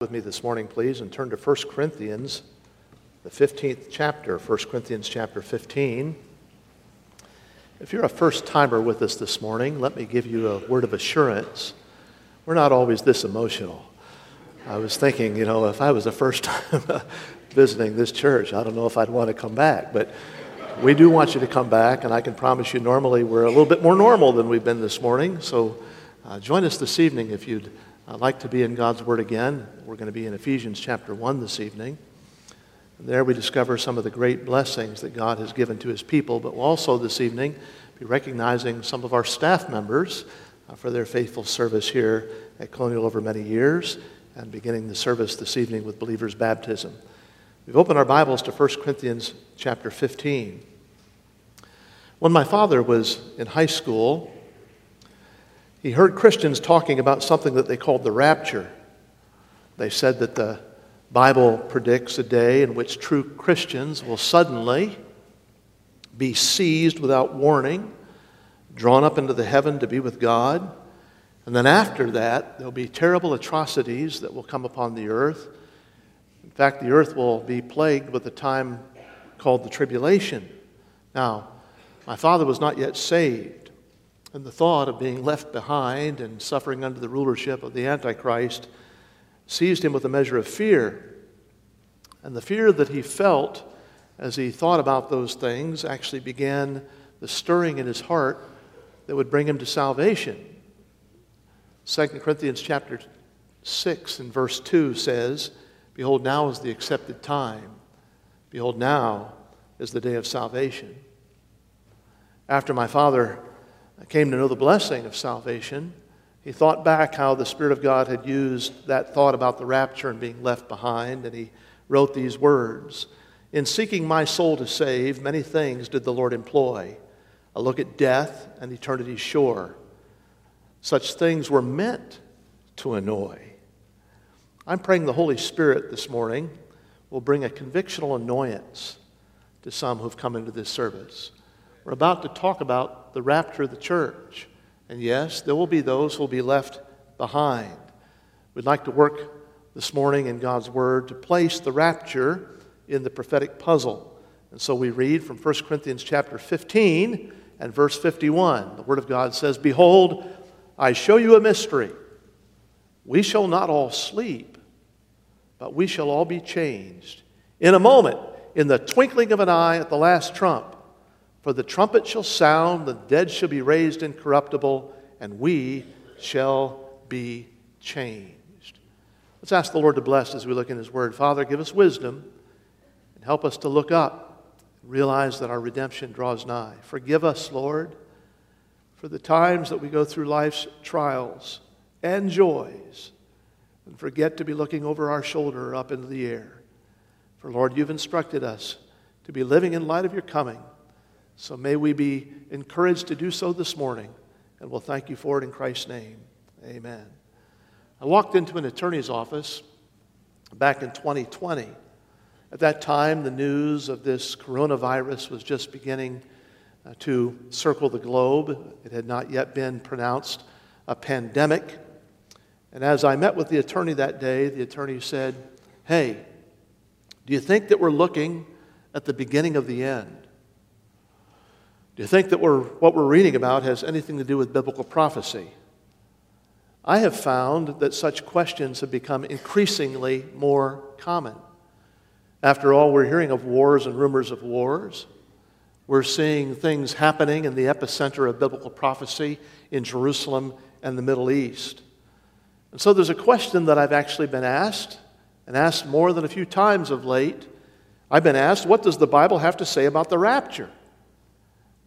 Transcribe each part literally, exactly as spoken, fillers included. With me this morning, please, and turn to First Corinthians, the fifteenth chapter, First Corinthians chapter fifteen. If you're a first-timer with us this morning, let me give you a word of assurance. We're not always this emotional. I was thinking, you know, if I was a first-time visiting this church, I don't know if I'd want to come back, but we do want you to come back, and I can promise you normally we're a little bit more normal than we've been this morning, so uh, join us this evening if you'd I'd like to be in God's Word again. We're going to be in Ephesians chapter one this evening. And there we discover some of the great blessings that God has given to His people, but we'll also this evening be recognizing some of our staff members uh, for their faithful service here at Colonial over many years, and beginning the service this evening with believers' baptism. We've opened our Bibles to First Corinthians chapter fifteen. When my father was in high school, he heard Christians talking about something that they called the rapture. They said that the Bible predicts a day in which true Christians will suddenly be seized without warning, drawn up into the heaven to be with God. And then after that, there'll be terrible atrocities that will come upon the earth. In fact, the earth will be plagued with a time called the tribulation. Now, my father was not yet saved. And the thought of being left behind and suffering under the rulership of the Antichrist seized him with a measure of fear. And the fear that he felt as he thought about those things actually began the stirring in his heart that would bring him to salvation. Second Corinthians chapter six and verse two says, "Behold, now is the accepted time. Behold, now is the day of salvation." After my father I came to know the blessing of salvation, he thought back how the Spirit of God had used that thought about the rapture and being left behind, and he wrote these words, "In seeking my soul to save, many things did the Lord employ, a look at death and eternity's shore. Such things were meant to annoy." I'm praying the Holy Spirit this morning will bring a convictional annoyance to some who've come into this service. We're about to talk about the rapture of the church. And yes, there will be those who will be left behind. We'd like to work this morning in God's Word to place the rapture in the prophetic puzzle. And so we read from First Corinthians chapter fifteen and verse fifty-one. The Word of God says, "Behold, I show you a mystery. We shall not all sleep, but we shall all be changed. In a moment, in the twinkling of an eye at the last trump. For the trumpet shall sound, the dead shall be raised incorruptible, and we shall be changed." Let's ask the Lord to bless as we look in His Word. Father, give us wisdom and help us to look up and realize that our redemption draws nigh. Forgive us, Lord, for the times that we go through life's trials and joys and forget to be looking over our shoulder or up into the air. For, Lord, you've instructed us to be living in light of your coming. So may we be encouraged to do so this morning, and we'll thank you for it in Christ's name. Amen. I walked into an attorney's office back in twenty twenty. At that time, the news of this coronavirus was just beginning to circle the globe. It had not yet been pronounced a pandemic. And as I met with the attorney that day, the attorney said, "Hey, do you think that we're looking at the beginning of the end? Do you think that we're, what we're reading about has anything to do with biblical prophecy?" I have found that such questions have become increasingly more common. After all, we're hearing of wars and rumors of wars. We're seeing things happening in the epicenter of biblical prophecy in Jerusalem and the Middle East. And so there's a question that I've actually been asked, and asked more than a few times of late. I've been asked, what does the Bible have to say about the rapture?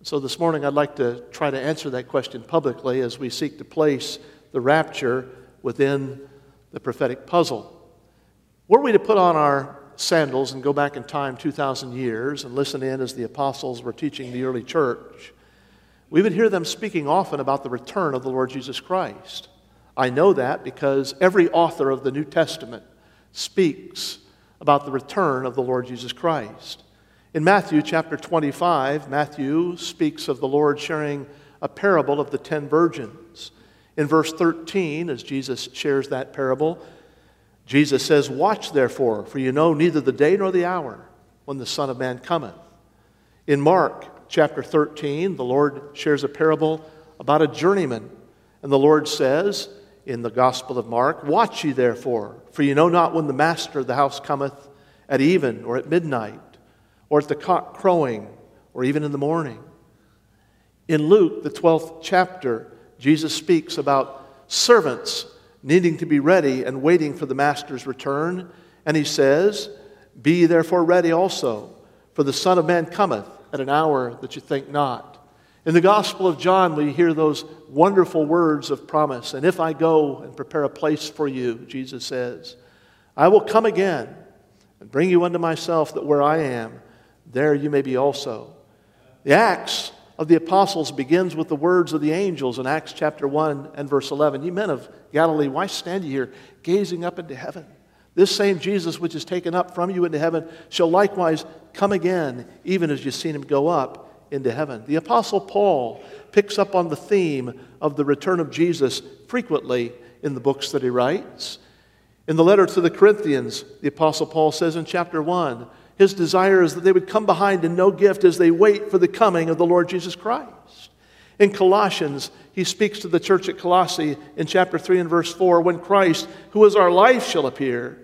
So this morning I'd like to try to answer that question publicly as we seek to place the rapture within the prophetic puzzle. Were we to put on our sandals and go back in time two thousand years and listen in as the apostles were teaching the early church, we would hear them speaking often about the return of the Lord Jesus Christ. I know that because every author of the New Testament speaks about the return of the Lord Jesus Christ. In Matthew chapter twenty-five, Matthew speaks of the Lord sharing a parable of the ten virgins. In verse thirteen, as Jesus shares that parable, Jesus says, "Watch therefore, for you know neither the day nor the hour when the Son of Man cometh." In Mark chapter thirteen, the Lord shares a parable about a journeyman. And the Lord says in the Gospel of Mark, "Watch ye therefore, for ye know not when the master of the house cometh, at even, or at midnight, or at the cock crowing, or even in the morning." In Luke, the twelfth chapter, Jesus speaks about servants needing to be ready and waiting for the master's return. And he says, "Be ye therefore ready also, for the Son of Man cometh at an hour that you think not." In the Gospel of John, we hear those wonderful words of promise. "And if I go and prepare a place for you," Jesus says, "I will come again and bring you unto myself, that where I am, there you may be also." The Acts of the Apostles begins with the words of the angels in Acts chapter one and verse eleven. "Ye men of Galilee, why stand ye here, gazing up into heaven? This same Jesus which is taken up from you into heaven shall likewise come again, even as you've seen him go up into heaven." The Apostle Paul picks up on the theme of the return of Jesus frequently in the books that he writes. In the letter to the Corinthians, the Apostle Paul says in chapter one, his desire is that they would come behind in no gift as they wait for the coming of the Lord Jesus Christ. In Colossians, he speaks to the church at Colossae in chapter three and verse four, "When Christ, who is our life, shall appear,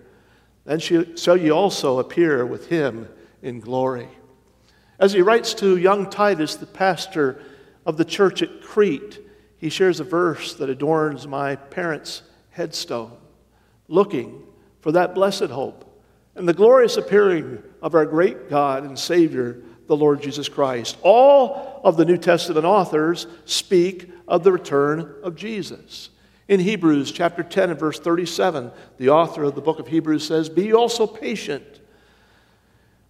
then shall ye also appear with him in glory." As he writes to young Titus, the pastor of the church at Crete, he shares a verse that adorns my parents' headstone, "Looking for that blessed hope and the glorious appearing of our great God and Savior, the Lord Jesus Christ." All of the New Testament authors speak of the return of Jesus. In Hebrews chapter ten and verse thirty-seven, the author of the book of Hebrews says, "Be also patient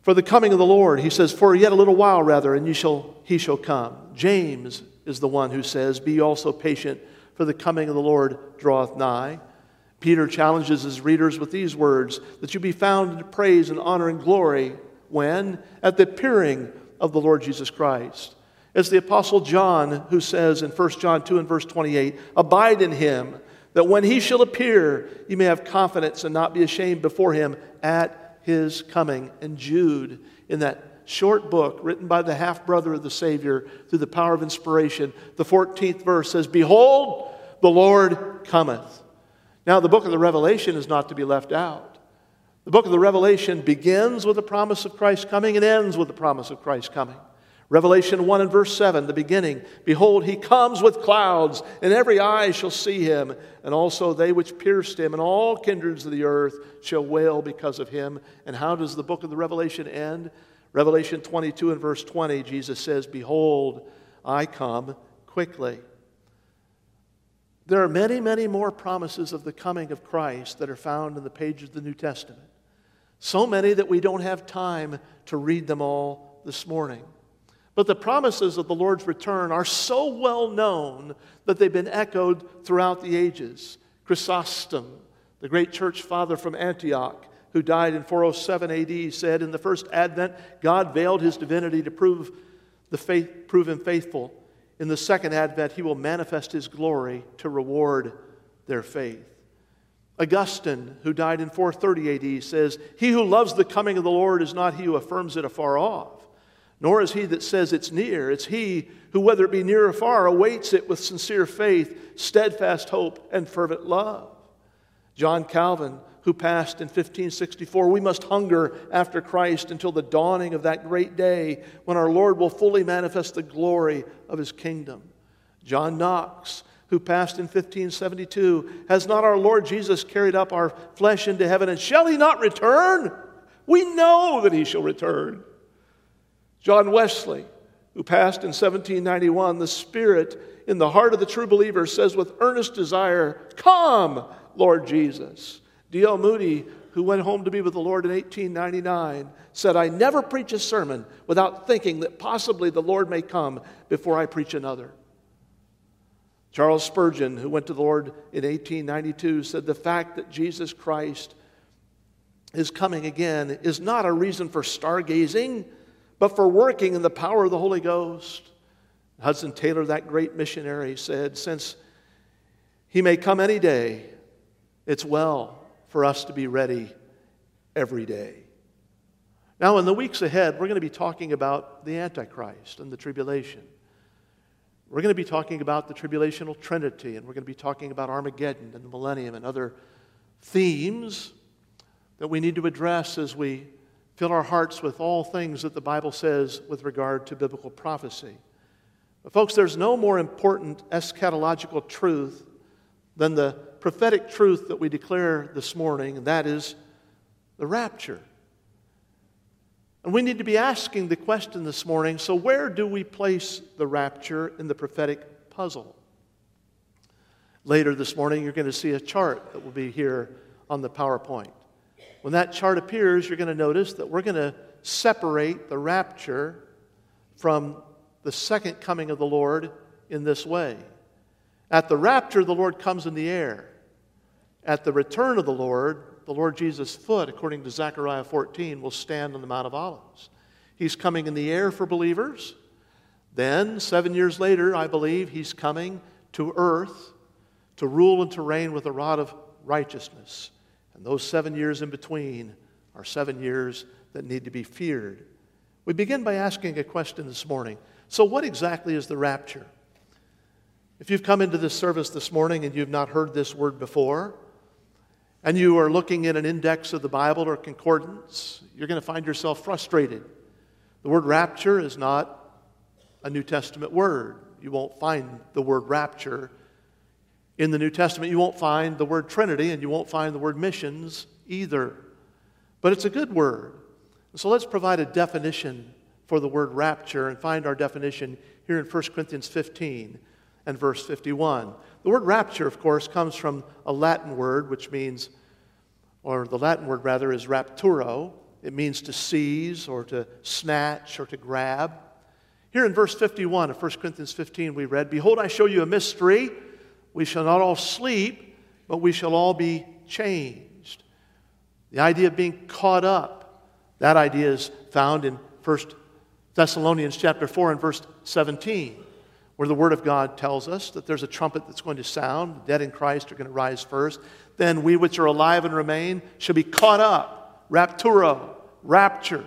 for the coming of the Lord." He says, "For yet a little while rather, and you shall, he shall come." James is the one who says, "Be also patient, for the coming of the Lord draweth nigh." Peter challenges his readers with these words, "That you be found in praise and honor and glory when at the appearing of the Lord Jesus Christ." It's the Apostle John who says in First John two and verse twenty-eight, "Abide in him, that when he shall appear, you may have confidence and not be ashamed before him at his coming." And Jude, in that short book written by the half-brother of the Savior through the power of inspiration, the fourteenth verse says, "Behold, the Lord cometh." Now, the book of the Revelation is not to be left out. The book of the Revelation begins with the promise of Christ coming and ends with the promise of Christ coming. Revelation one and verse seven, the beginning, "Behold, he comes with clouds, and every eye shall see him, and also they which pierced him, and all kindreds of the earth shall wail because of him." And how does the book of the Revelation end? Revelation twenty-two and verse twenty, Jesus says, "Behold, I come quickly." There are many, many more promises of the coming of Christ that are found in the pages of the New Testament. So many that we don't have time to read them all this morning. But the promises of the Lord's return are so well known that they've been echoed throughout the ages. Chrysostom, the great church father from Antioch, who died in four oh seven A D, said, "In the first advent, God veiled his divinity to prove, the faith, prove him faithful. In the second advent, he will manifest his glory to reward their faith." Augustine, who died in four thirty A D, says, "He who loves the coming of the Lord is not he who affirms it afar off, nor is he that says it's near. It's he who, whether it be near or far, awaits it with sincere faith, steadfast hope, and fervent love." John Calvin, who passed in fifteen sixty-four, "We must hunger after Christ until the dawning of that great day when our Lord will fully manifest the glory of his kingdom." John Knox, who passed in fifteen seventy-two, "Has not our Lord Jesus carried up our flesh into heaven, and shall he not return? We know that he shall return." John Wesley, who passed in seventeen ninety-one, "The Spirit in the heart of the true believer says with earnest desire, Come, Lord Jesus." D L Moody, who went home to be with the Lord in eighteen ninety-nine, said, "I never preach a sermon without thinking that possibly the Lord may come before I preach another." Charles Spurgeon, who went to the Lord in eighteen ninety-two, said, "The fact that Jesus Christ is coming again is not a reason for stargazing, but for working in the power of the Holy Ghost." Hudson Taylor, that great missionary, said, "Since he may come any day, it's well for us to be ready every day. Now, in the weeks ahead, we're going to be talking about the Antichrist and the tribulation. We're going to be talking about the tribulational trinity, and we're going to be talking about Armageddon and the millennium and other themes that we need to address as we fill our hearts with all things that the Bible says with regard to biblical prophecy. But folks, there's no more important eschatological truth than the prophetic truth that we declare this morning, and that is the rapture. And we need to be asking the question this morning, so where do we place the rapture in the prophetic puzzle? Later this morning, you're going to see a chart that will be here on the PowerPoint. When that chart appears, you're going to notice that we're going to separate the rapture from the second coming of the Lord in this way. At the rapture, the Lord comes in the air. At the return of the Lord, the Lord Jesus' foot, according to Zechariah fourteen, will stand on the Mount of Olives. He's coming in the air for believers. Then, seven years later, I believe, he's coming to earth to rule and to reign with a rod of righteousness. And those seven years in between are seven years that need to be feared. We begin by asking a question this morning. So what exactly is the rapture? If you've come into this service this morning and you've not heard this word before, and you are looking at an index of the Bible or concordance, you're going to find yourself frustrated. The word rapture is not a New Testament word. You won't find the word rapture in the New Testament. You won't find the word Trinity, and you won't find the word missions either. But it's a good word. So let's provide a definition for the word rapture and find our definition here in First Corinthians fifteen and verse fifty-one. The word rapture, of course, comes from a Latin word which means, or the Latin word rather is rapturo. It means to seize or to snatch or to grab. Here in verse fifty-one of First Corinthians fifteen we read, "Behold, I show you a mystery. We shall not all sleep, but we shall all be changed." The idea of being caught up, that idea is found in First Thessalonians chapter four and verse seventeen, where the Word of God tells us that there's a trumpet that's going to sound. The dead in Christ are going to rise first. Then we which are alive and remain shall be caught up. Rapturo, rapture.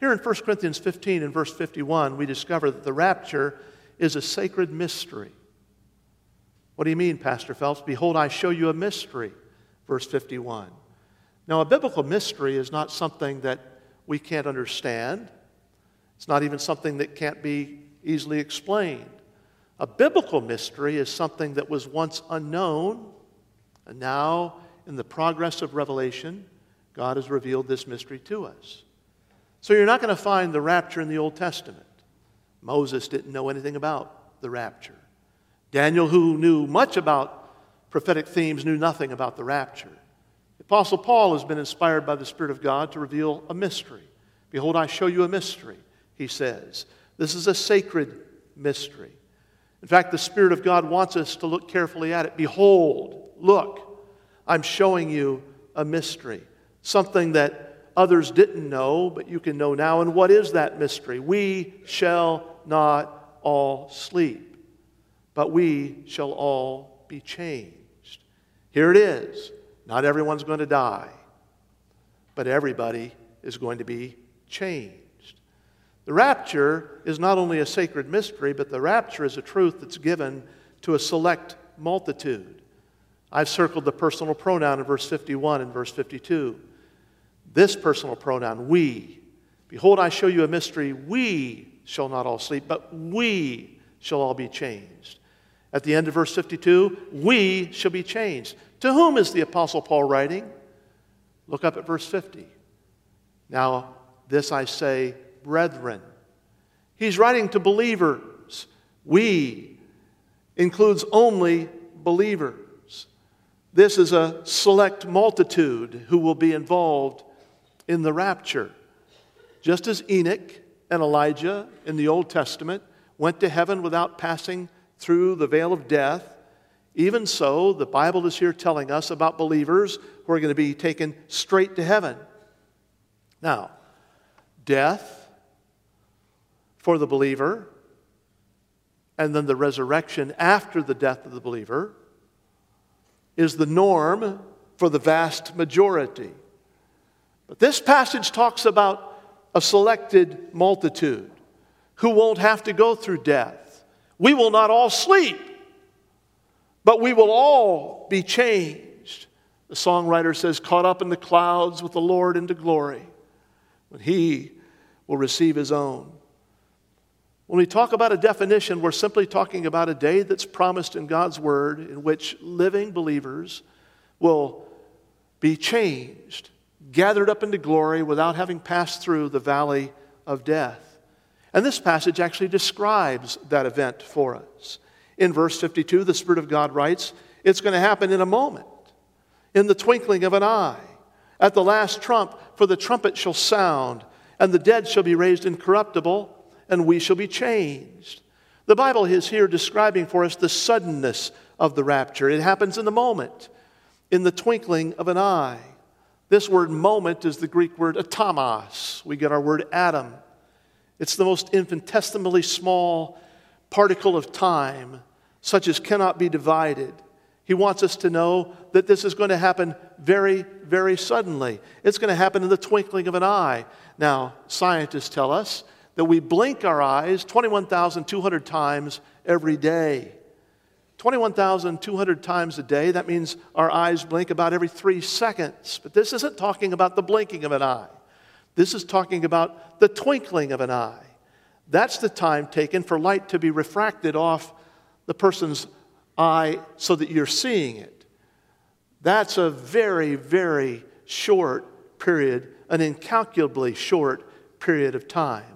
Here in First Corinthians fifteen and verse fifty-one, we discover that the rapture is a sacred mystery. What do you mean, Pastor Phelps? "Behold, I show you a mystery," verse fifty-one. Now, a biblical mystery is not something that we can't understand. It's not even something that can't be easily explained. A biblical mystery is something that was once unknown, and now, in the progress of revelation, God has revealed this mystery to us. So you're not going to find the rapture in the Old Testament. Moses didn't know anything about the rapture. Daniel, who knew much about prophetic themes, knew nothing about the rapture. The Apostle Paul has been inspired by the Spirit of God to reveal a mystery. "Behold, I show you a mystery," he says. This is a sacred mystery. In fact, the Spirit of God wants us to look carefully at it. Behold, look, I'm showing you a mystery, something that others didn't know, but you can know now. And what is that mystery? "We shall not all sleep, but we shall all be changed." Here it is. Not everyone's going to die, but everybody is going to be changed. The rapture is not only a sacred mystery, but the rapture is a truth that's given to a select multitude. I've circled the personal pronoun in verse fifty-one and verse fifty-two. This personal pronoun, we. "Behold, I show you a mystery. We shall not all sleep, but we shall all be changed." At the end of verse fifty-two, "we shall be changed." To whom is the Apostle Paul writing? Look up at verse fifty. "Now, this I say, brethren." He's writing to believers. "We" includes only believers. This is a select multitude who will be involved in the rapture. Just as Enoch and Elijah in the Old Testament went to heaven without passing through the veil of death, even so, the Bible is here telling us about believers who are going to be taken straight to heaven. Now, death for the believer, and then the resurrection after the death of the believer, is the norm for the vast majority. But this passage talks about a selected multitude who won't have to go through death. We will not all sleep, but we will all be changed. The songwriter says, caught up in the clouds with the Lord into glory, when he will receive his own. When we talk about a definition, we're simply talking about a day that's promised in God's word in which living believers will be changed, gathered up into glory without having passed through the valley of death. And this passage actually describes that event for us. In verse fifty-two, the Spirit of God writes, it's going to happen in a moment, in the twinkling of an eye, at the last trump, for the trumpet shall sound, and the dead shall be raised incorruptible, and we shall be changed. The Bible is here describing for us the suddenness of the rapture. It happens in the moment, in the twinkling of an eye. This word moment is the Greek word atomos. We get our word atom. It's the most infinitesimally small particle of time, such as cannot be divided. He wants us to know that this is going to happen very, very suddenly. It's going to happen in the twinkling of an eye. Now, scientists tell us that we blink our eyes twenty-one thousand two hundred times every day. twenty-one thousand two hundred times a day, that means our eyes blink about every three seconds. But this isn't talking about the blinking of an eye. This is talking about the twinkling of an eye. That's the time taken for light to be refracted off the person's eye so that you're seeing it. That's a very, very short period, an incalculably short period of time.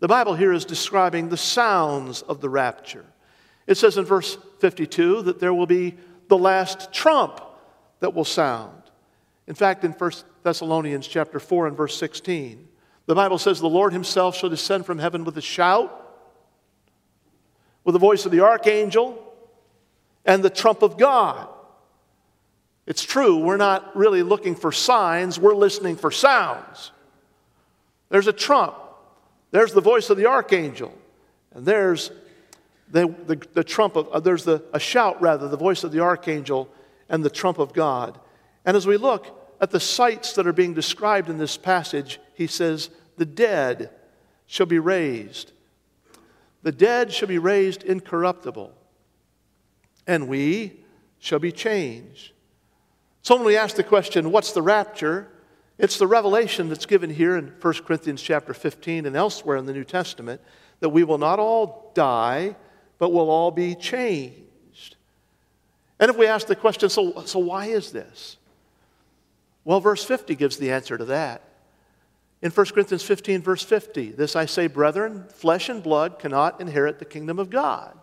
The Bible here is describing the sounds of the rapture. It says in verse fifty-two that there will be the last trump that will sound. In fact, in First Thessalonians chapter four and verse sixteen, the Bible says, the Lord himself shall descend from heaven with a shout, with the voice of the archangel, and the trump of God. It's true, we're not really looking for signs, we're listening for sounds. There's a trump. There's the voice of the archangel, and there's the, the, the trump of, uh, there's the, a shout rather, the voice of the archangel and the trump of God. And as we look at the sights that are being described in this passage, he says, the dead shall be raised. The dead shall be raised incorruptible, and we shall be changed. So when we ask the question, what's the rapture? It's the revelation that's given here in First Corinthians chapter fifteen and elsewhere in the New Testament that we will not all die, but we'll all be changed. And if we ask the question, so, so why is this? Well, verse fifty gives the answer to that. In First Corinthians fifteen, verse fifty, this I say, brethren, flesh and blood cannot inherit the kingdom of God.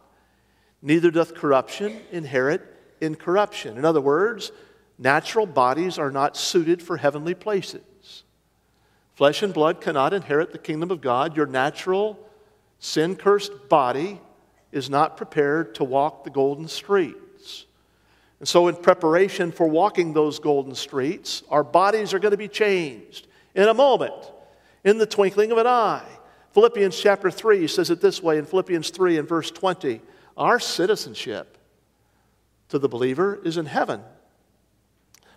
Neither doth corruption inherit incorruption. In other words, natural bodies are not suited for heavenly places. Flesh and blood cannot inherit the kingdom of God. Your natural, sin-cursed body is not prepared to walk the golden streets. And so in preparation for walking those golden streets, our bodies are going to be changed in a moment, in the twinkling of an eye. Philippians chapter three says it this way in Philippians three and verse twenty, our citizenship to the believer is in heaven,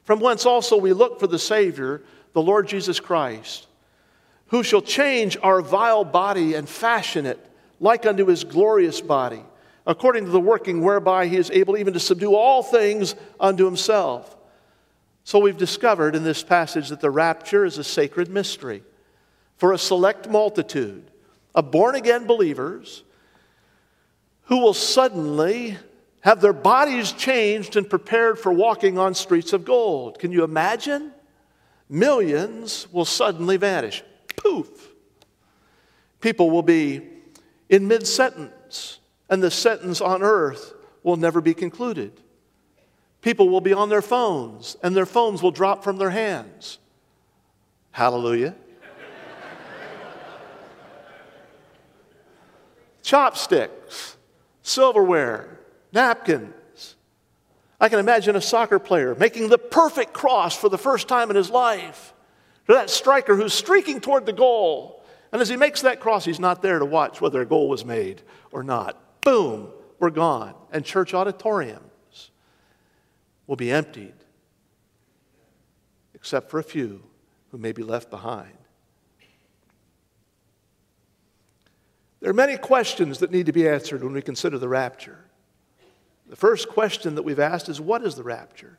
from whence also we look for the Savior, the Lord Jesus Christ, who shall change our vile body and fashion it like unto his glorious body, according to the working whereby he is able even to subdue all things unto himself. So we've discovered in this passage that the rapture is a sacred mystery for a select multitude of born-again believers who will suddenly have their bodies changed and prepared for walking on streets of gold. Can you imagine? Millions will suddenly vanish. Poof! People will be in mid-sentence, and the sentence on earth will never be concluded. People will be on their phones, and their phones will drop from their hands. Hallelujah. Chopsticks, silverware, napkins. I can imagine a soccer player making the perfect cross for the first time in his life to that striker who's streaking toward the goal. And as he makes that cross, he's not there to watch whether a goal was made or not. Boom, we're gone. And church auditoriums will be emptied except for a few who may be left behind. There are many questions that need to be answered when we consider the rapture. The first question that we've asked is, what is the rapture?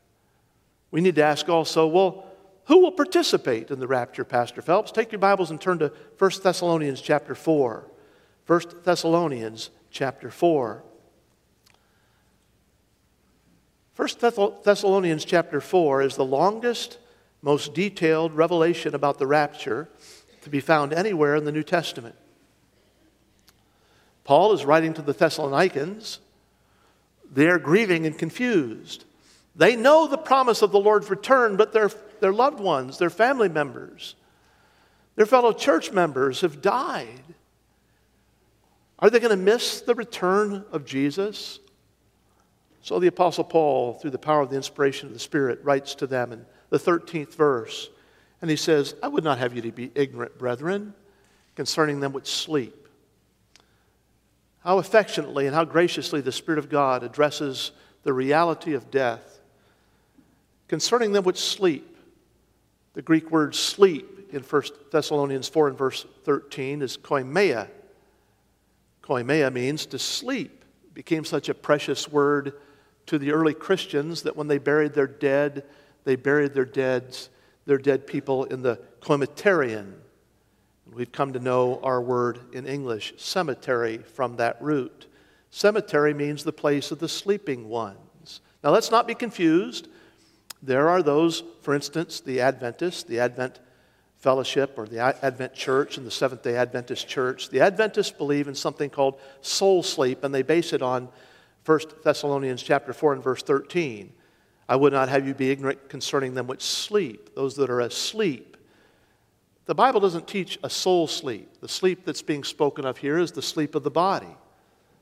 We need to ask also, well, who will participate in the rapture, Pastor Phelps? Take your Bibles and turn to First Thessalonians chapter four. First Thessalonians chapter four. First Thessalonians chapter four is the longest, most detailed revelation about the rapture to be found anywhere in the New Testament. Paul is writing to the Thessalonians. They're grieving and confused. They know the promise of the Lord's return, but their, their loved ones, their family members, their fellow church members have died. Are they going to miss the return of Jesus? So the Apostle Paul, through the power of the inspiration of the Spirit, writes to them in the thirteenth verse. And he says, I would not have you to be ignorant, brethren, concerning them which sleep. How affectionately and how graciously the Spirit of God addresses the reality of death. Concerning them which sleep, the Greek word sleep in First Thessalonians four and verse thirteen is koimeia. Koimeia means to sleep. It became such a precious word to the early Christians that when they buried their dead, they buried their dead, their dead people in the koimeterion. We've come to know our word in English, cemetery, from that root. Cemetery means the place of the sleeping ones. Now, let's not be confused. There are those, for instance, the Adventists, the Advent Fellowship, or the Advent Church and the Seventh-day Adventist Church. The Adventists believe in something called soul sleep, and they base it on First Thessalonians chapter four and verse thirteen. I would not have you be ignorant concerning them which sleep, those that are asleep. The Bible doesn't teach a soul sleep. The sleep that's being spoken of here is the sleep of the body.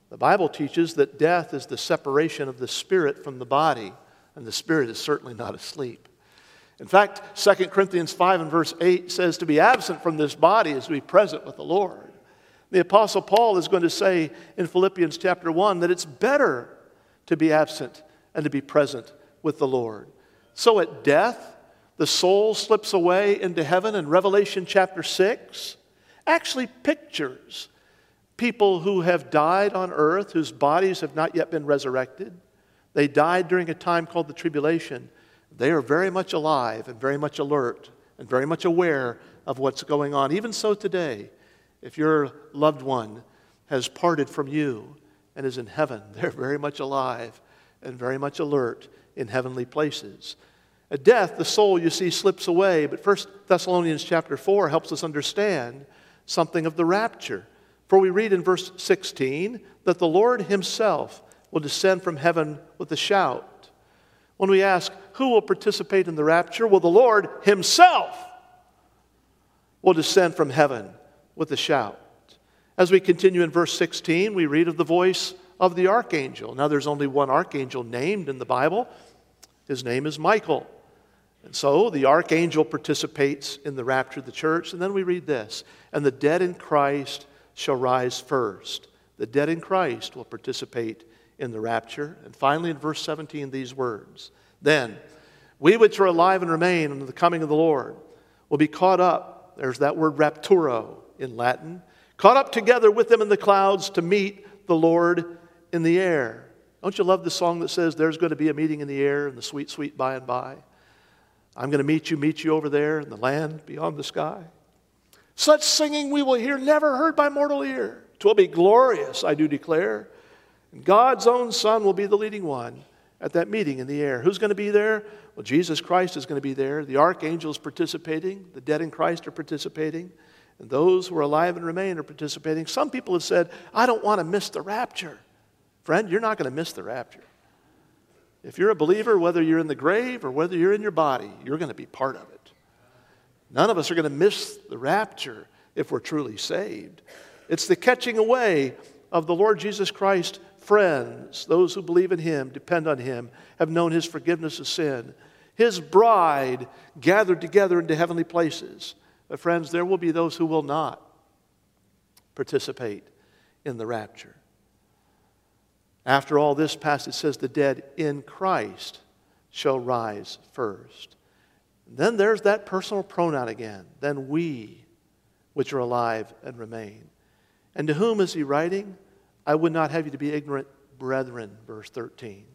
The Bible teaches that death is the separation of the spirit from the body, and the spirit is certainly not asleep. In fact, Second Corinthians five and verse eight says to be absent from this body is to be present with the Lord. The Apostle Paul is going to say in Philippians chapter one that it's better to be absent and to be present with the Lord. So at death, the soul slips away into heaven, and Revelation chapter six actually pictures people who have died on earth, whose bodies have not yet been resurrected. They died during a time called the tribulation. They are very much alive and very much alert and very much aware of what's going on. Even so today, if your loved one has parted from you and is in heaven, they're very much alive and very much alert in heavenly places. At death, the soul, you see, slips away. But First Thessalonians chapter four helps us understand something of the rapture. For we read in verse sixteen that the Lord himself will descend from heaven with a shout. When we ask, who will participate in the rapture? Well, the Lord himself will descend from heaven with a shout. As we continue in verse sixteen, we read of the voice of the archangel. Now, there's only one archangel named in the Bible. His name is Michael. And so the archangel participates in the rapture of the church. And then we read this, and the dead in Christ shall rise first. The dead in Christ will participate in the rapture. And finally in verse seventeen, these words, then we which are alive and remain unto the coming of the Lord will be caught up. There's that word rapturo in Latin. Caught up together with them in the clouds to meet the Lord in the air. Don't you love the song that says there's going to be a meeting in the air and the sweet, sweet by and by? I'm going to meet you, meet you over there in the land beyond the sky. Such singing we will hear, never heard by mortal ear. 'Twill be glorious, I do declare. And God's own Son will be the leading one at that meeting in the air. Who's going to be there? Well, Jesus Christ is going to be there. The archangel's participating. The dead in Christ are participating. And those who are alive and remain are participating. Some people have said, I don't want to miss the rapture. Friend, you're not going to miss the rapture. If you're a believer, whether you're in the grave or whether you're in your body, you're going to be part of it. None of us are going to miss the rapture if we're truly saved. It's the catching away of the Lord Jesus Christ. Friends, those who believe in him, depend on him, have known his forgiveness of sin. His bride gathered together into heavenly places. But friends, there will be those who will not participate in the rapture. After all this passage says the dead in Christ shall rise first. And then there's that personal pronoun again. Then we, which are alive and remain. And to whom is he writing? I would not have you to be ignorant, brethren, verse thirteen.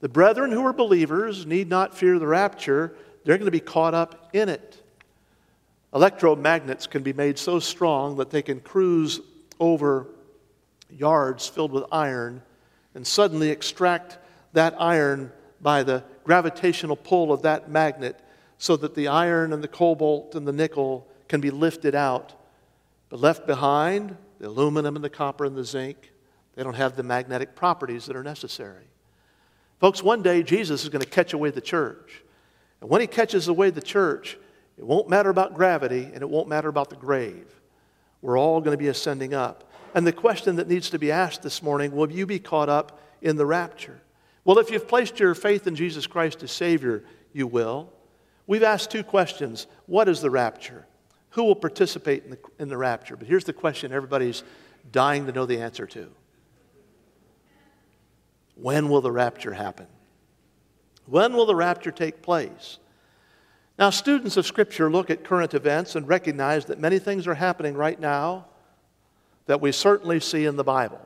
The brethren who are believers need not fear the rapture. They're going to be caught up in it. Electromagnets can be made so strong that they can cruise over yards filled with iron and suddenly extract that iron by the gravitational pull of that magnet so that the iron and the cobalt and the nickel can be lifted out. But left behind, the aluminum and the copper and the zinc, they don't have the magnetic properties that are necessary. Folks, one day Jesus is going to catch away the church. And when he catches away the church, it won't matter about gravity and it won't matter about the grave. We're all going to be ascending up. And the question that needs to be asked this morning, will you be caught up in the rapture? Well, if you've placed your faith in Jesus Christ as Savior, you will. We've asked two questions. What is the rapture? Who will participate in the, in the rapture? But here's the question everybody's dying to know the answer to. When will the rapture happen? When will the rapture take place? Now, students of Scripture look at current events and recognize that many things are happening right now that we certainly see in the Bible.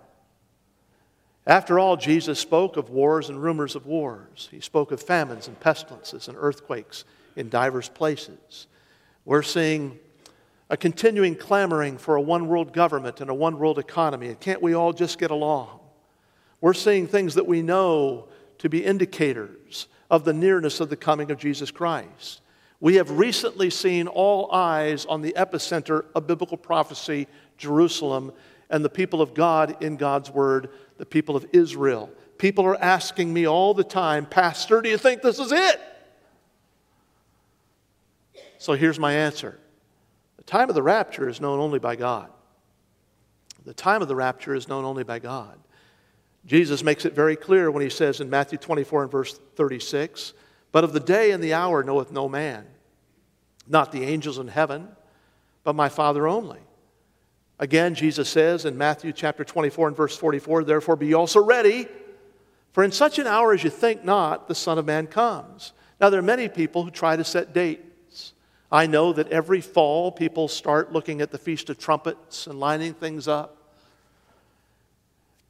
After all, Jesus spoke of wars and rumors of wars. He spoke of famines and pestilences and earthquakes in diverse places. We're seeing a continuing clamoring for a one-world government and a one-world economy. And can't we all just get along? We're seeing things that we know to be indicators of the nearness of the coming of Jesus Christ. We have recently seen all eyes on the epicenter of biblical prophecy, Jerusalem, and the people of God in God's Word, the people of Israel. People are asking me all the time, Pastor, do you think this is it? So here's my answer. The time of the rapture is known only by God. The time of the rapture is known only by God. Jesus makes it very clear when he says in Matthew twenty-four and verse thirty-six, but of the day and the hour knoweth no man, not the angels in heaven, but my Father only. Again, Jesus says in Matthew chapter twenty-four and verse forty-four, therefore be also ready, for in such an hour as you think not, the Son of Man comes. Now there are many people who try to set dates. I know that every fall people start looking at the Feast of Trumpets and lining things up.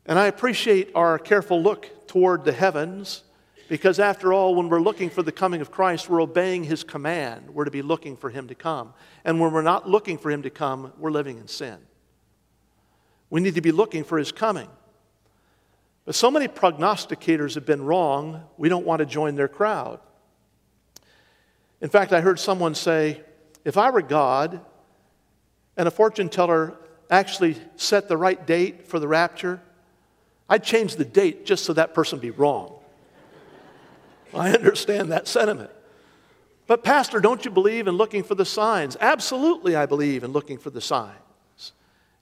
And I appreciate our careful look toward the heavens because, after all, when we're looking for the coming of Christ, we're obeying his command. We're to be looking for him to come. And when we're not looking for him to come, we're living in sin. We need to be looking for his coming. But so many prognosticators have been wrong, we don't want to join their crowd. In fact, I heard someone say, if I were God and a fortune teller actually set the right date for the rapture, I'd change the date just so that person be wrong. Well, I understand that sentiment. But Pastor, don't you believe in looking for the signs? Absolutely, I believe in looking for the signs.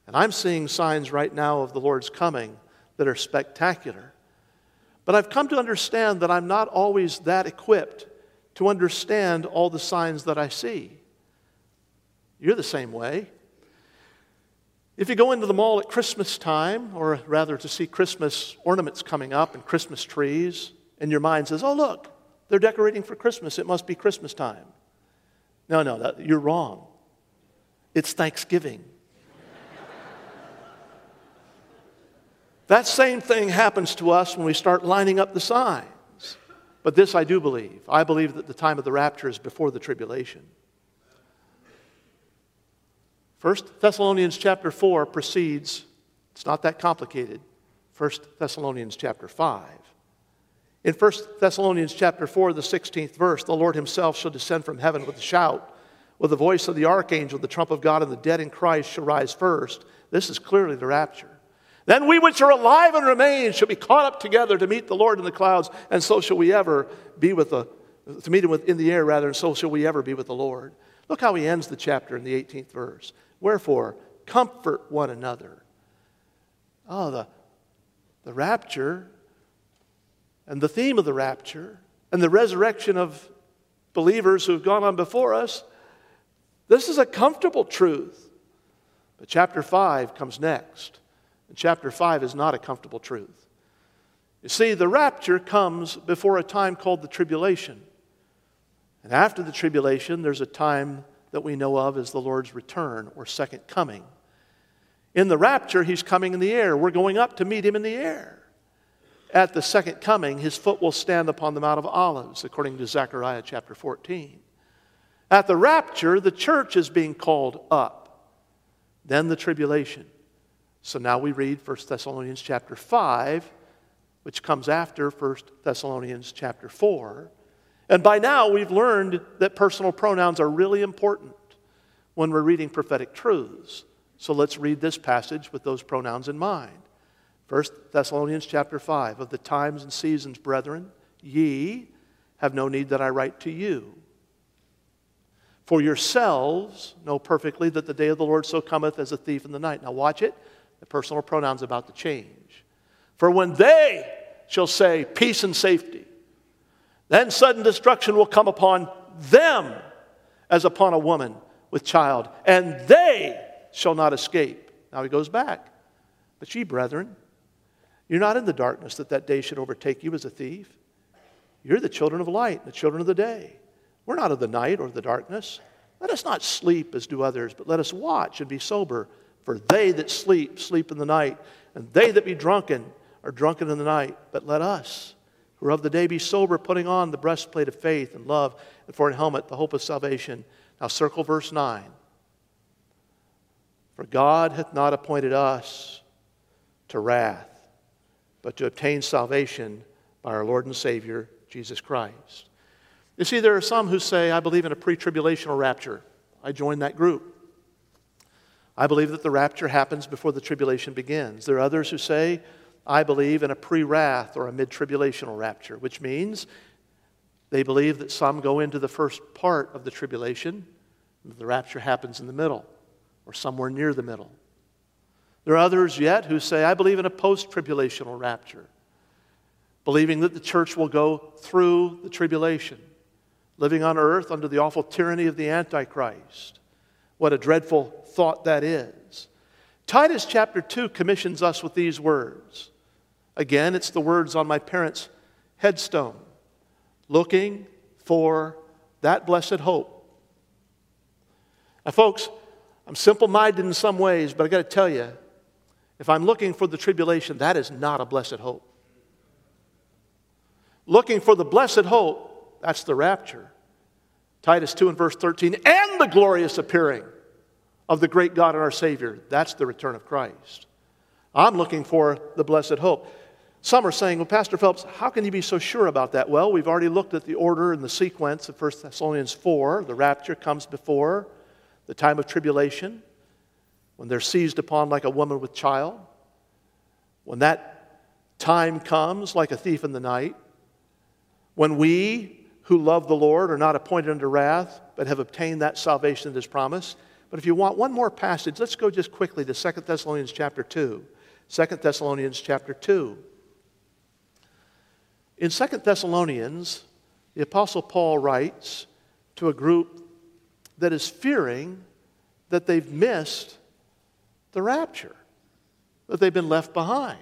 And I'm seeing signs right now of the Lord's coming that are spectacular. But I've come to understand that I'm not always that equipped to understand all the signs that I see. You're the same way. If you go into the mall at Christmas time, or rather to see Christmas ornaments coming up and Christmas trees, and your mind says, oh, look, they're decorating for Christmas. It must be Christmas time. No, no, that, you're wrong. It's Thanksgiving. That same thing happens to us when we start lining up the signs. But this I do believe. I believe that the time of the rapture is before the tribulation. First Thessalonians chapter four precedes, it's not that complicated, First Thessalonians chapter five. In First Thessalonians chapter four, the sixteenth verse, the Lord himself shall descend from heaven with a shout, with the voice of the archangel, the trump of God, and the dead in Christ shall rise first. This is clearly the rapture. Then we which are alive and remain shall be caught up together to meet the Lord in the clouds, and so shall we ever be with the, to meet him in the air rather, and so shall we ever be with the Lord. Look how he ends the chapter in the eighteenth verse. Wherefore, comfort one another. Oh, the, the rapture and the theme of the rapture and the resurrection of believers who have gone on before us, this is a comfortable truth. But chapter five comes next. And chapter five is not a comfortable truth. You see, the rapture comes before a time called the tribulation. And after the tribulation, there's a time that we know of as the Lord's return or second coming. In the rapture, he's coming in the air. We're going up to meet him in the air. At the second coming, his foot will stand upon the Mount of Olives, according to Zechariah chapter fourteen. At the rapture, the church is being called up. Then the tribulation. So now we read First Thessalonians chapter five, which comes after First Thessalonians chapter four. And by now we've learned that personal pronouns are really important when we're reading prophetic truths. So let's read this passage with those pronouns in mind. First Thessalonians chapter five, of the times and seasons, brethren, ye have no need that I write to you. For yourselves know perfectly that the day of the Lord so cometh as a thief in the night. Now watch it. The personal pronoun's about to change. For when they shall say peace and safety, then sudden destruction will come upon them as upon a woman with child, and they shall not escape. Now he goes back. But ye, brethren, you're not in the darkness that that day should overtake you as a thief. You're the children of light, the children of the day. We're not of the night or the darkness. Let us not sleep as do others, but let us watch and be sober. For they that sleep, sleep in the night, and they that be drunken are drunken in the night. But let us, who are of the day, be sober, putting on the breastplate of faith and love, and for an helmet, the hope of salvation. Now circle verse nine. For God hath not appointed us to wrath, but to obtain salvation by our Lord and Savior, Jesus Christ. You see, there are some who say, I believe in a pre-tribulational rapture. I join that group. I believe that the rapture happens before the tribulation begins. There are others who say, I believe in a pre-wrath or a mid-tribulational rapture, which means they believe that some go into the first part of the tribulation, and the rapture happens in the middle or somewhere near the middle. There are others yet who say, I believe in a post-tribulational rapture, believing that the church will go through the tribulation, living on earth under the awful tyranny of the Antichrist. What a dreadful thought that is. Titus chapter two commissions us with these words. Again, it's the words on my parents' headstone. Looking for that blessed hope. Now, folks, I'm simple-minded in some ways, but I've got to tell you, if I'm looking for the tribulation, that is not a blessed hope. Looking for the blessed hope, that's the rapture. Titus two and verse thirteen, and the glorious appearing of the great God and our Savior. That's the return of Christ. I'm looking for the blessed hope. Some are saying, well, Pastor Phelps, how can you be so sure about that? Well, we've already looked at the order and the sequence of First Thessalonians four. The rapture comes before the time of tribulation, when they're seized upon like a woman with child. When that time comes like a thief in the night. When we who love the Lord are not appointed unto wrath, but have obtained that salvation that is promised. But if you want one more passage, let's go just quickly to Second Thessalonians chapter two. Second Thessalonians chapter two. In Second Thessalonians, the Apostle Paul writes to a group that is fearing that they've missed the rapture, that they've been left behind.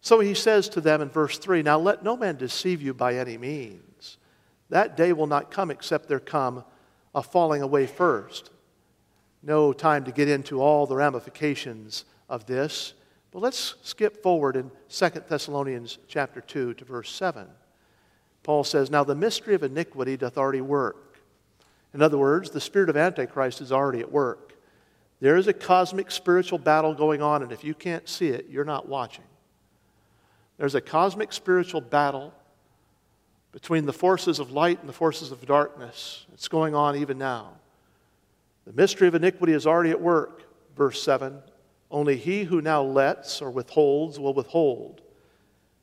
So he says to them in verse three, now let no man deceive you by any means. That day will not come except there come a falling away first. No time to get into all the ramifications of this. But let's skip forward in Second Thessalonians chapter two to verse seven. Paul says, now the mystery of iniquity doth already work. In other words, the spirit of Antichrist is already at work. There is a cosmic spiritual battle going on, and if you can't see it, you're not watching. There's a cosmic spiritual battle between the forces of light and the forces of darkness. It's going on even now. The mystery of iniquity is already at work, verse seven. Only he who now lets or withholds will withhold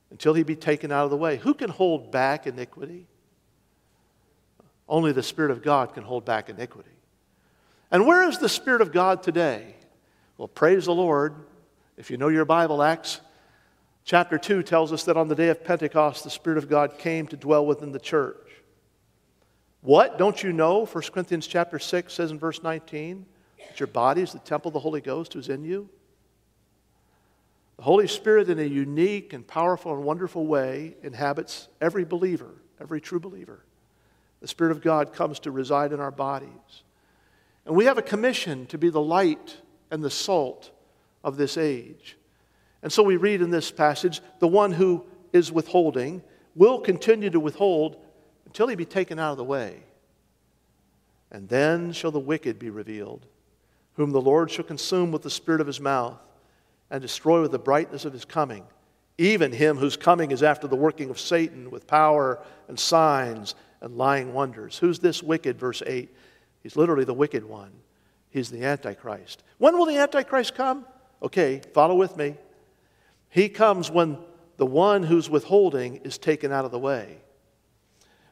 until he be taken out of the way. Who can hold back iniquity? Only the Spirit of God can hold back iniquity. And where is the Spirit of God today? Well, praise the Lord. If you know your Bible, Acts chapter two tells us that on the day of Pentecost, the Spirit of God came to dwell within the church. What? Don't you know? First Corinthians chapter six says in verse nineteen, that your body is the temple of the Holy Ghost who's in you. The Holy Spirit in a unique and powerful and wonderful way inhabits every believer, every true believer. The Spirit of God comes to reside in our bodies. And we have a commission to be the light and the salt of this age. And so we read in this passage, the one who is withholding will continue to withhold until he be taken out of the way. And then shall the wicked be revealed, whom the Lord shall consume with the spirit of his mouth and destroy with the brightness of his coming, even him whose coming is after the working of Satan with power and signs and lying wonders. Who's this wicked? Verse eight. He's literally the wicked one. He's the Antichrist. When will the Antichrist come? Okay, follow with me. He comes when the one who's withholding is taken out of the way.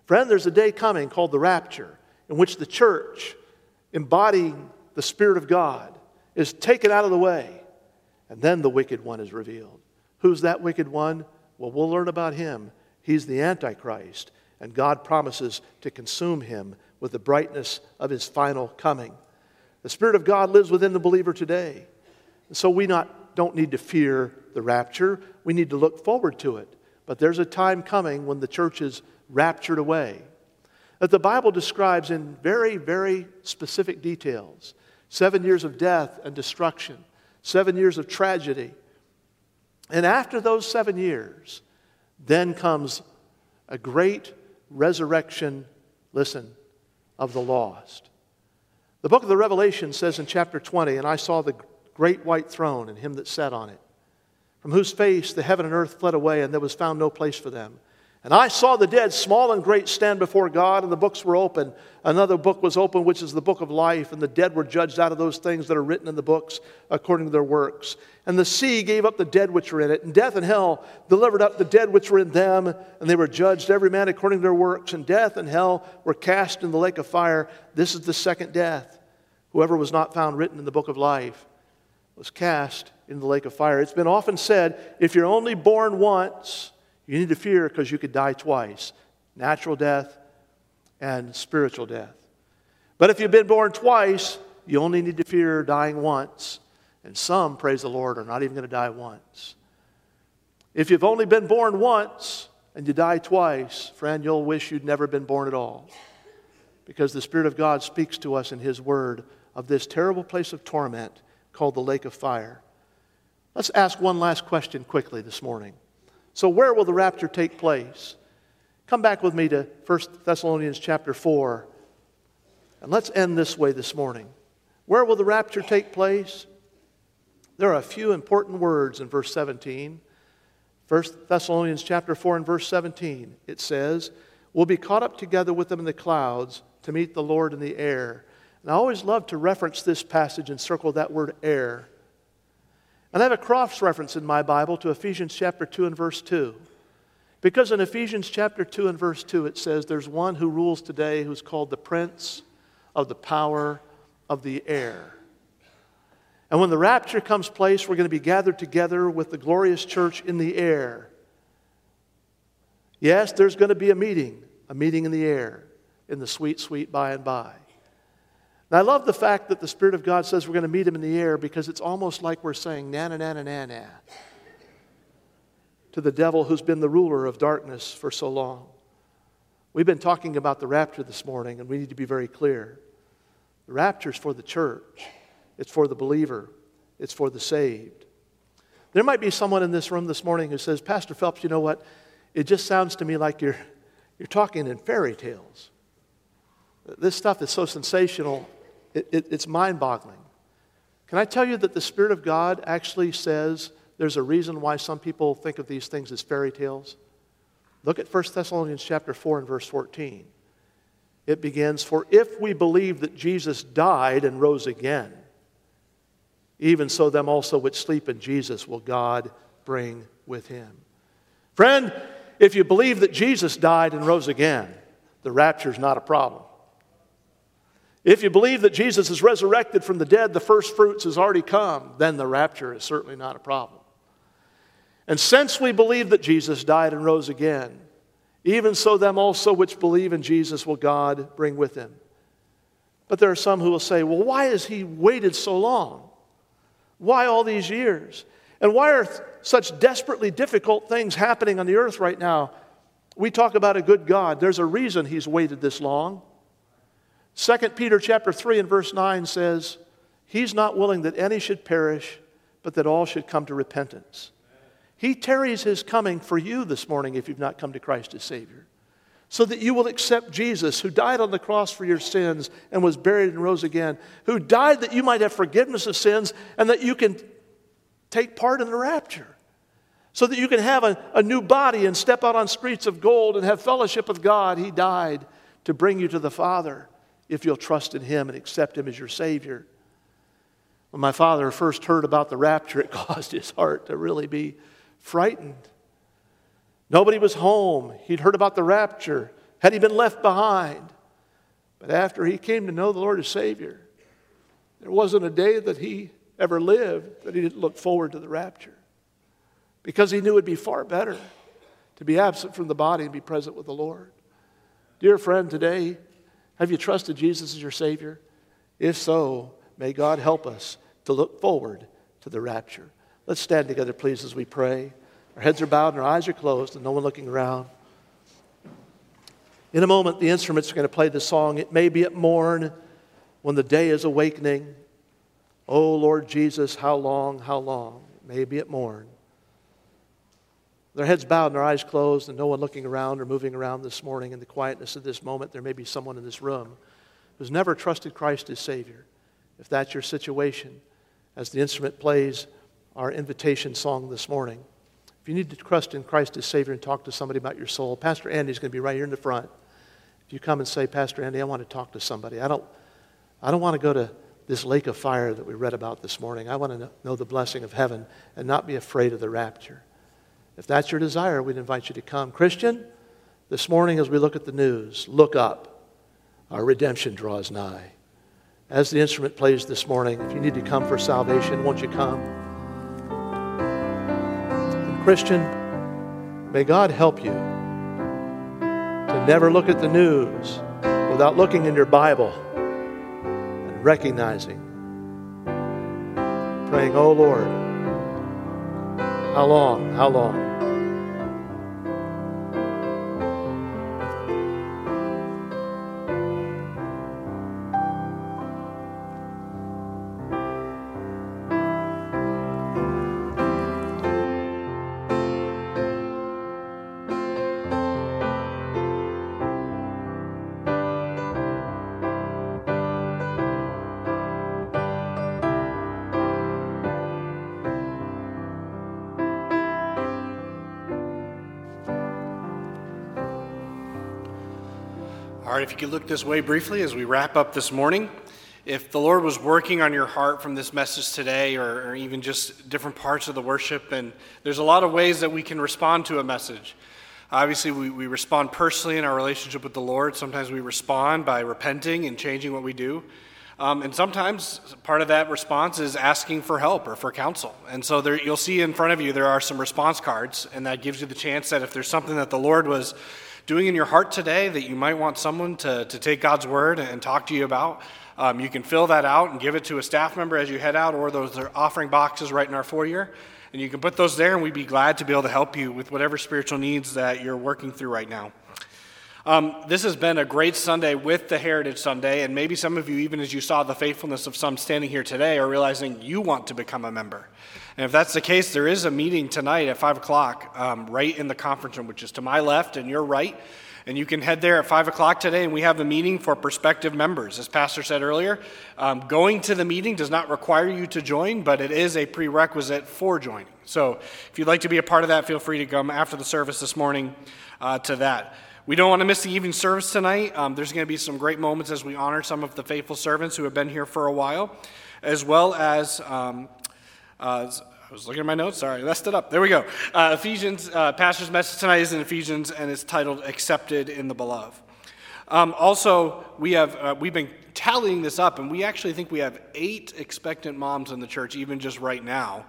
Friend, there's a day coming called the rapture, in which the church, embodying the Spirit of God, is taken out of the way. And then the wicked one is revealed. Who's that wicked one? Well, we'll learn about him. He's the Antichrist, and God promises to consume him with the brightness of his final coming. The Spirit of God lives within the believer today. And so we not, don't need to fear the rapture. We need to look forward to it. But there's a time coming when the church is raptured away, that the Bible describes in very, very specific details. Seven years of death and destruction. Seven years of tragedy. And after those seven years, then comes a great resurrection, listen, of the lost. The book of the Revelation says in chapter twenty, "And I saw the great white throne and him that sat on it, from whose face the heaven and earth fled away, and there was found no place for them. And I saw the dead, small and great, stand before God, and the books were open. Another book was open, which is the book of life, and the dead were judged out of those things that are written in the books according to their works. And the sea gave up the dead which were in it, and death and hell delivered up the dead which were in them, and they were judged every man according to their works. And death and hell were cast in the lake of fire. This is the second death. Whoever was not found written in the book of life was cast in the lake of fire." It's been often said, if you're only born once, you need to fear because you could die twice, natural death and spiritual death. But if you've been born twice, you only need to fear dying once. And some, praise the Lord, are not even going to die once. If you've only been born once and you die twice, friend, you'll wish you'd never been born at all. Because the Spirit of God speaks to us in His Word of this terrible place of torment called the lake of fire. Let's ask one last question quickly this morning. So where will the rapture take place? Come back with me to First Thessalonians chapter four. And let's end this way this morning. Where will the rapture take place? There are a few important words in verse seventeen. First Thessalonians chapter four and verse seventeen. It says, "We'll be caught up together with them in the clouds to meet the Lord in the air." And I always love to reference this passage and circle that word air. And I have a cross-reference in my Bible to Ephesians chapter two and verse two. Because in Ephesians chapter two and verse two it says there's one who rules today who's called the Prince of the Power of the Air. And when the rapture comes place, we're going to be gathered together with the glorious church in the air. Yes, there's going to be a meeting, a meeting in the air, in the sweet, sweet by and by. And I love the fact that the Spirit of God says we're going to meet Him in the air, because it's almost like we're saying na na na na na na to the devil who's been the ruler of darkness for so long. We've been talking about the rapture this morning, and we need to be very clear. The rapture is for the church. It's for the believer. It's for the saved. There might be someone in this room this morning who says, "Pastor Phelps, you know what? It just sounds to me like you're you're talking in fairy tales. This stuff is so sensational. It, it, it's mind-boggling." Can I tell you that the Spirit of God actually says there's a reason why some people think of these things as fairy tales? Look at First Thessalonians chapter four and verse fourteen. It begins, "For if we believe that Jesus died and rose again, even so them also which sleep in Jesus will God bring with Him." Friend, if you believe that Jesus died and rose again, the rapture is not a problem. If you believe that Jesus is resurrected from the dead, the first fruits has already come, then the rapture is certainly not a problem. "And since we believe that Jesus died and rose again, even so them also which believe in Jesus will God bring with Him." But there are some who will say, "Well, why has He waited so long? Why all these years? And why are such desperately difficult things happening on the earth right now? We talk about a good God. There's a reason he's waited this long. Second Peter chapter three and verse nine says, he's not willing that any should perish, but that all should come to repentance. He tarries his coming for you this morning if you've not come to Christ as Savior, so that you will accept Jesus, who died on the cross for your sins and was buried and rose again, who died that you might have forgiveness of sins and that you can take part in the rapture, so that you can have a, a new body and step out on streets of gold and have fellowship with God. He died to bring you to the Father if you'll trust in him and accept him as your Savior. When my father first heard about the rapture, it caused his heart to really be frightened. Nobody was home. He'd heard about the rapture. Had he been left behind? But after he came to know the Lord as Savior, there wasn't a day that he ever lived that he didn't look forward to the rapture, because he knew it would be far better to be absent from the body and be present with the Lord. Dear friend, today, have you trusted Jesus as your Savior? If so, may God help us to look forward to the rapture. Let's stand together, please, as we pray. Our heads are bowed and our eyes are closed and no one looking around. In a moment, the instruments are going to play the song, "It May Be at Morn," when the day is awakening. Oh, Lord Jesus, how long, how long? It may be at morn. Their heads bowed and their eyes closed and no one looking around or moving around this morning. In the quietness of this moment, there may be someone in this room who's never trusted Christ as Savior. If that's your situation, as the instrument plays our invitation song this morning, if you need to trust in Christ as Savior and talk to somebody about your soul, Pastor Andy's going to be right here in the front. If you come and say, Pastor Andy, I want to talk to somebody. I don't, I don't want to go to this lake of fire that we read about this morning. I want to know the blessing of heaven and not be afraid of the rapture. If that's your desire, we'd invite you to come. Christian, this morning as we look at the news, look up. Our redemption draws nigh. As the instrument plays this morning, if you need to come for salvation, won't you come? Christian, may God help you to never look at the news without looking in your Bible and recognizing, praying, oh Lord, how long, how long? If you could look this way briefly as we wrap up this morning. If the Lord was working on your heart from this message today, or, or even just different parts of the worship, and there's a lot of ways that we can respond to a message. Obviously, we, we respond personally in our relationship with the Lord. Sometimes we respond by repenting and changing what we do. Um, and sometimes part of that response is asking for help or for counsel. And so there, you'll see in front of you there are some response cards, and that gives you the chance that if there's something that the Lord was doing in your heart today that you might want someone to, to take God's word and talk to you about, um, you can fill that out and give it to a staff member as you head out, or those are offering boxes right in our foyer. And you can put those there, and we'd be glad to be able to help you with whatever spiritual needs that you're working through right now. Um, this has been a great Sunday with the Heritage Sunday, and maybe some of you, even as you saw the faithfulness of some standing here today, are realizing you want to become a member. And if that's the case, there is a meeting tonight at five o'clock um, right in the conference room, which is to my left and your right. And you can head there at five o'clock today, and we have a meeting for prospective members. As Pastor said earlier, um, going to the meeting does not require you to join, but it is a prerequisite for joining. So if you'd like to be a part of that, feel free to come after the service this morning uh, to that. We don't want to miss the evening service tonight. Um, there's going to be some great moments as we honor some of the faithful servants who have been here for a while, as well as... Um, uh, I was looking at my notes. Sorry, I messed it up. There we go. Uh, Ephesians, uh, Pastor's message tonight is in Ephesians, and it's titled "Accepted in the Beloved." Um, also, we have uh, we've been tallying this up, and we actually think we have eight expectant moms in the church, even just right now.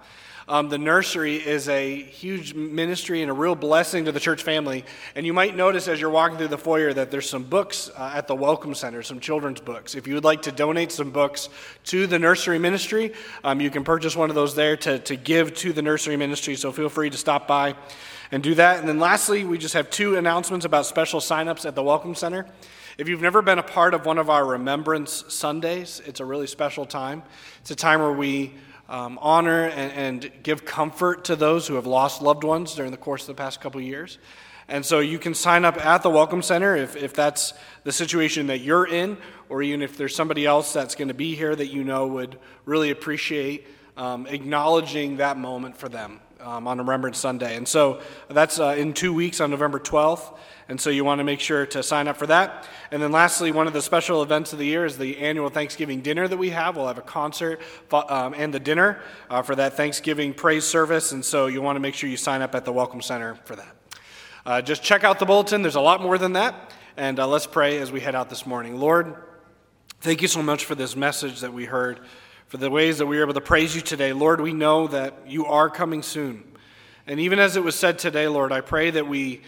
Um, the nursery is a huge ministry and a real blessing to the church family. And you might notice as you're walking through the foyer that there's some books uh, at the Welcome Center, some children's books. If you would like to donate some books to the nursery ministry, um, you can purchase one of those there to, to give to the nursery ministry. So feel free to stop by and do that. And then lastly, we just have two announcements about special signups at the Welcome Center. If you've never been a part of one of our Remembrance Sundays, it's a really special time. It's a time where we Um, honor and, and give comfort to those who have lost loved ones during the course of the past couple of years. And so you can sign up at the Welcome Center if, if that's the situation that you're in, or even if there's somebody else that's going to be here that you know would really appreciate um, acknowledging that moment for them um, on Remembrance Sunday. And so that's uh, in two weeks on November twelfth. And so you want to make sure to sign up for that. And then lastly, one of the special events of the year is the annual Thanksgiving dinner that we have. We'll have a concert um, and the dinner uh, for that Thanksgiving praise service. And so you want to make sure you sign up at the Welcome Center for that. Uh, just check out the bulletin. There's a lot more than that. And uh, let's pray as we head out this morning. Lord, thank you so much for this message that we heard, for the ways that we were able to praise you today. Lord, we know that you are coming soon. And even as it was said today, Lord, I pray that we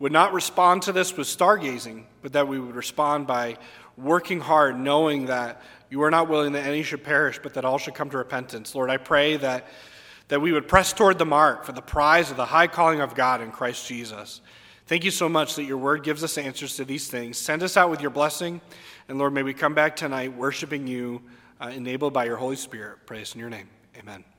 would not respond to this with stargazing, but that we would respond by working hard, knowing that you are not willing that any should perish, but that all should come to repentance. Lord, I pray that, that we would press toward the mark for the prize of the high calling of God in Christ Jesus. Thank you so much that your word gives us answers to these things. Send us out with your blessing, and Lord, may we come back tonight worshiping you, uh, enabled by your Holy Spirit. Praise in your name. Amen.